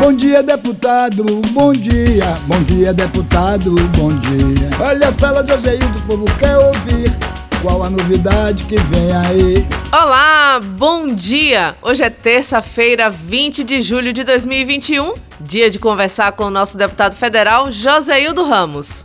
Bom dia, deputado, bom dia. Bom dia, deputado, bom dia. Olha a fala de José Hildo, o povo quer ouvir. Qual a novidade que vem aí? Olá, bom dia! Hoje é terça-feira, 20 de julho de 2021, dia de conversar com o nosso deputado federal, José Hildo Ramos.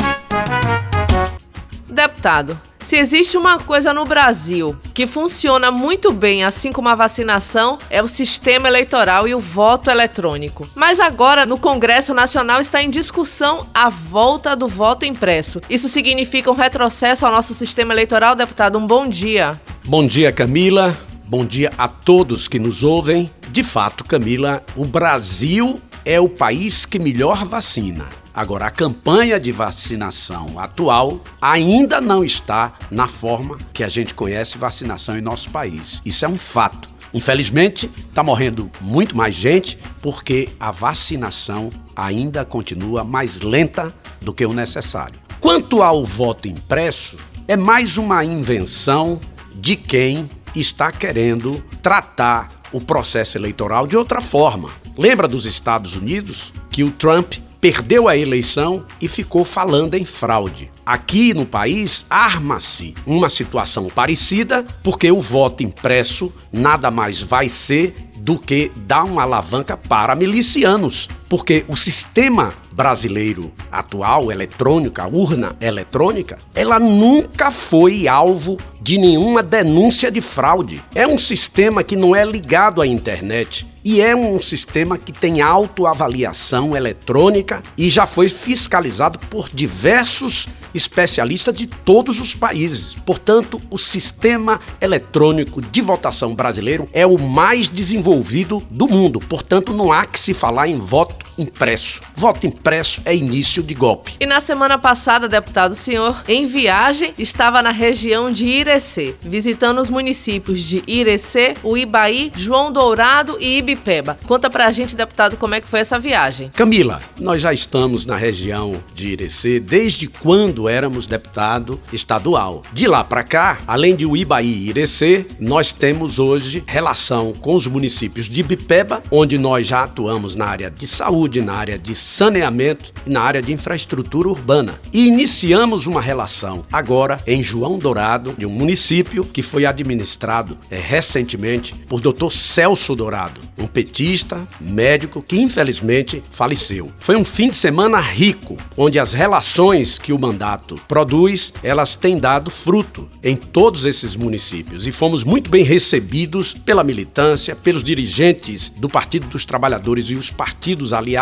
Deputado, se existe uma coisa no Brasil que funciona muito bem, assim como a vacinação, é o sistema eleitoral e o voto eletrônico. Mas agora, no Congresso Nacional, está em discussão a volta do voto impresso. Isso significa um retrocesso ao nosso sistema eleitoral, deputado? Um bom dia. Bom dia, Camila. Bom dia a todos que nos ouvem. De fato, Camila, o Brasil é o país que melhor vacina. Agora, a campanha de vacinação atual ainda não está na forma que a gente conhece vacinação em nosso país. Isso é um fato. Infelizmente, está morrendo muito mais gente porque a vacinação ainda continua mais lenta do que o necessário. Quanto ao voto impresso, é mais uma invenção de quem está querendo tratar o processo eleitoral de outra forma. Lembra dos Estados Unidos que o Trump perdeu a eleição e ficou falando em fraude. Aqui no país, arma-se uma situação parecida, porque o voto impresso nada mais vai ser do que dar uma alavanca para milicianos. Porque o sistema brasileiro atual, eletrônico, a urna eletrônica, ela nunca foi alvo de nenhuma denúncia de fraude. É um sistema que não é ligado à internet. E é um sistema que tem autoavaliação eletrônica e já foi fiscalizado por diversos especialistas de todos os países. Portanto, o sistema eletrônico de votação brasileiro é o mais desenvolvido do mundo. Portanto, não há que se falar em voto impresso. Voto impresso é início de golpe. E na semana passada, deputado, o senhor, em viagem, estava na região de Irecê, visitando os municípios de Irecê, Uibaí, João Dourado e Ibipeba. Conta pra gente, deputado, como é que foi essa viagem. Camila, nós já estamos na região de Irecê desde quando éramos deputado estadual. De lá pra cá, além de Uibaí e Irecê, nós temos hoje relação com os municípios de Ibipeba, onde nós já atuamos na área de saúde, na área de saneamento e na área de infraestrutura urbana. E iniciamos uma relação agora em João Dourado, de um município que foi administrado recentemente por Dr. Celso Dourado, um petista, médico que infelizmente faleceu. Foi um fim de semana rico, onde as relações que o mandato produz, elas têm dado fruto em todos esses municípios e fomos muito bem recebidos pela militância, pelos dirigentes do Partido dos Trabalhadores e os partidos aliados.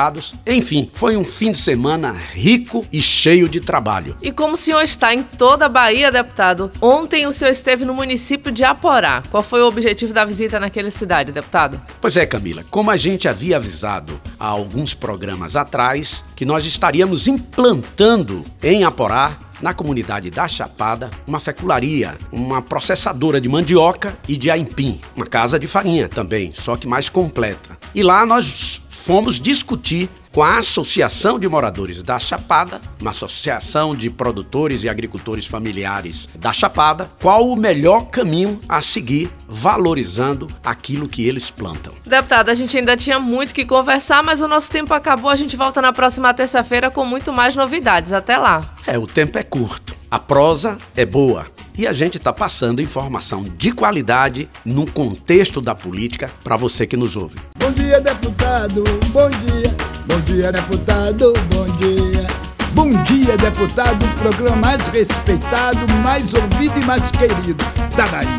Enfim, foi um fim de semana rico e cheio de trabalho. E como o senhor está em toda a Bahia, deputado, ontem o senhor esteve no município de Aporá. Qual foi o objetivo da visita naquela cidade, deputado? Pois é, Camila, como a gente havia avisado há alguns programas atrás, que nós estaríamos implantando em Aporá, na comunidade da Chapada, uma fecularia, uma processadora de mandioca e de aipim, uma casa de farinha também, só que mais completa. E lá nós fomos discutir com a Associação de Moradores da Chapada, uma associação de produtores e agricultores familiares da Chapada, qual o melhor caminho a seguir, valorizando aquilo que eles plantam. Deputado, a gente ainda tinha muito o que conversar, mas o nosso tempo acabou. A gente volta na próxima terça-feira com muito mais novidades. Até lá. O tempo é curto, a prosa é boa. E a gente está passando informação de qualidade no contexto da política para você que nos ouve. Bom dia, deputado, bom dia. Bom dia, deputado, bom dia. Bom dia, deputado, o programa mais respeitado, mais ouvido e mais querido da Bahia.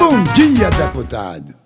Bom dia, deputado.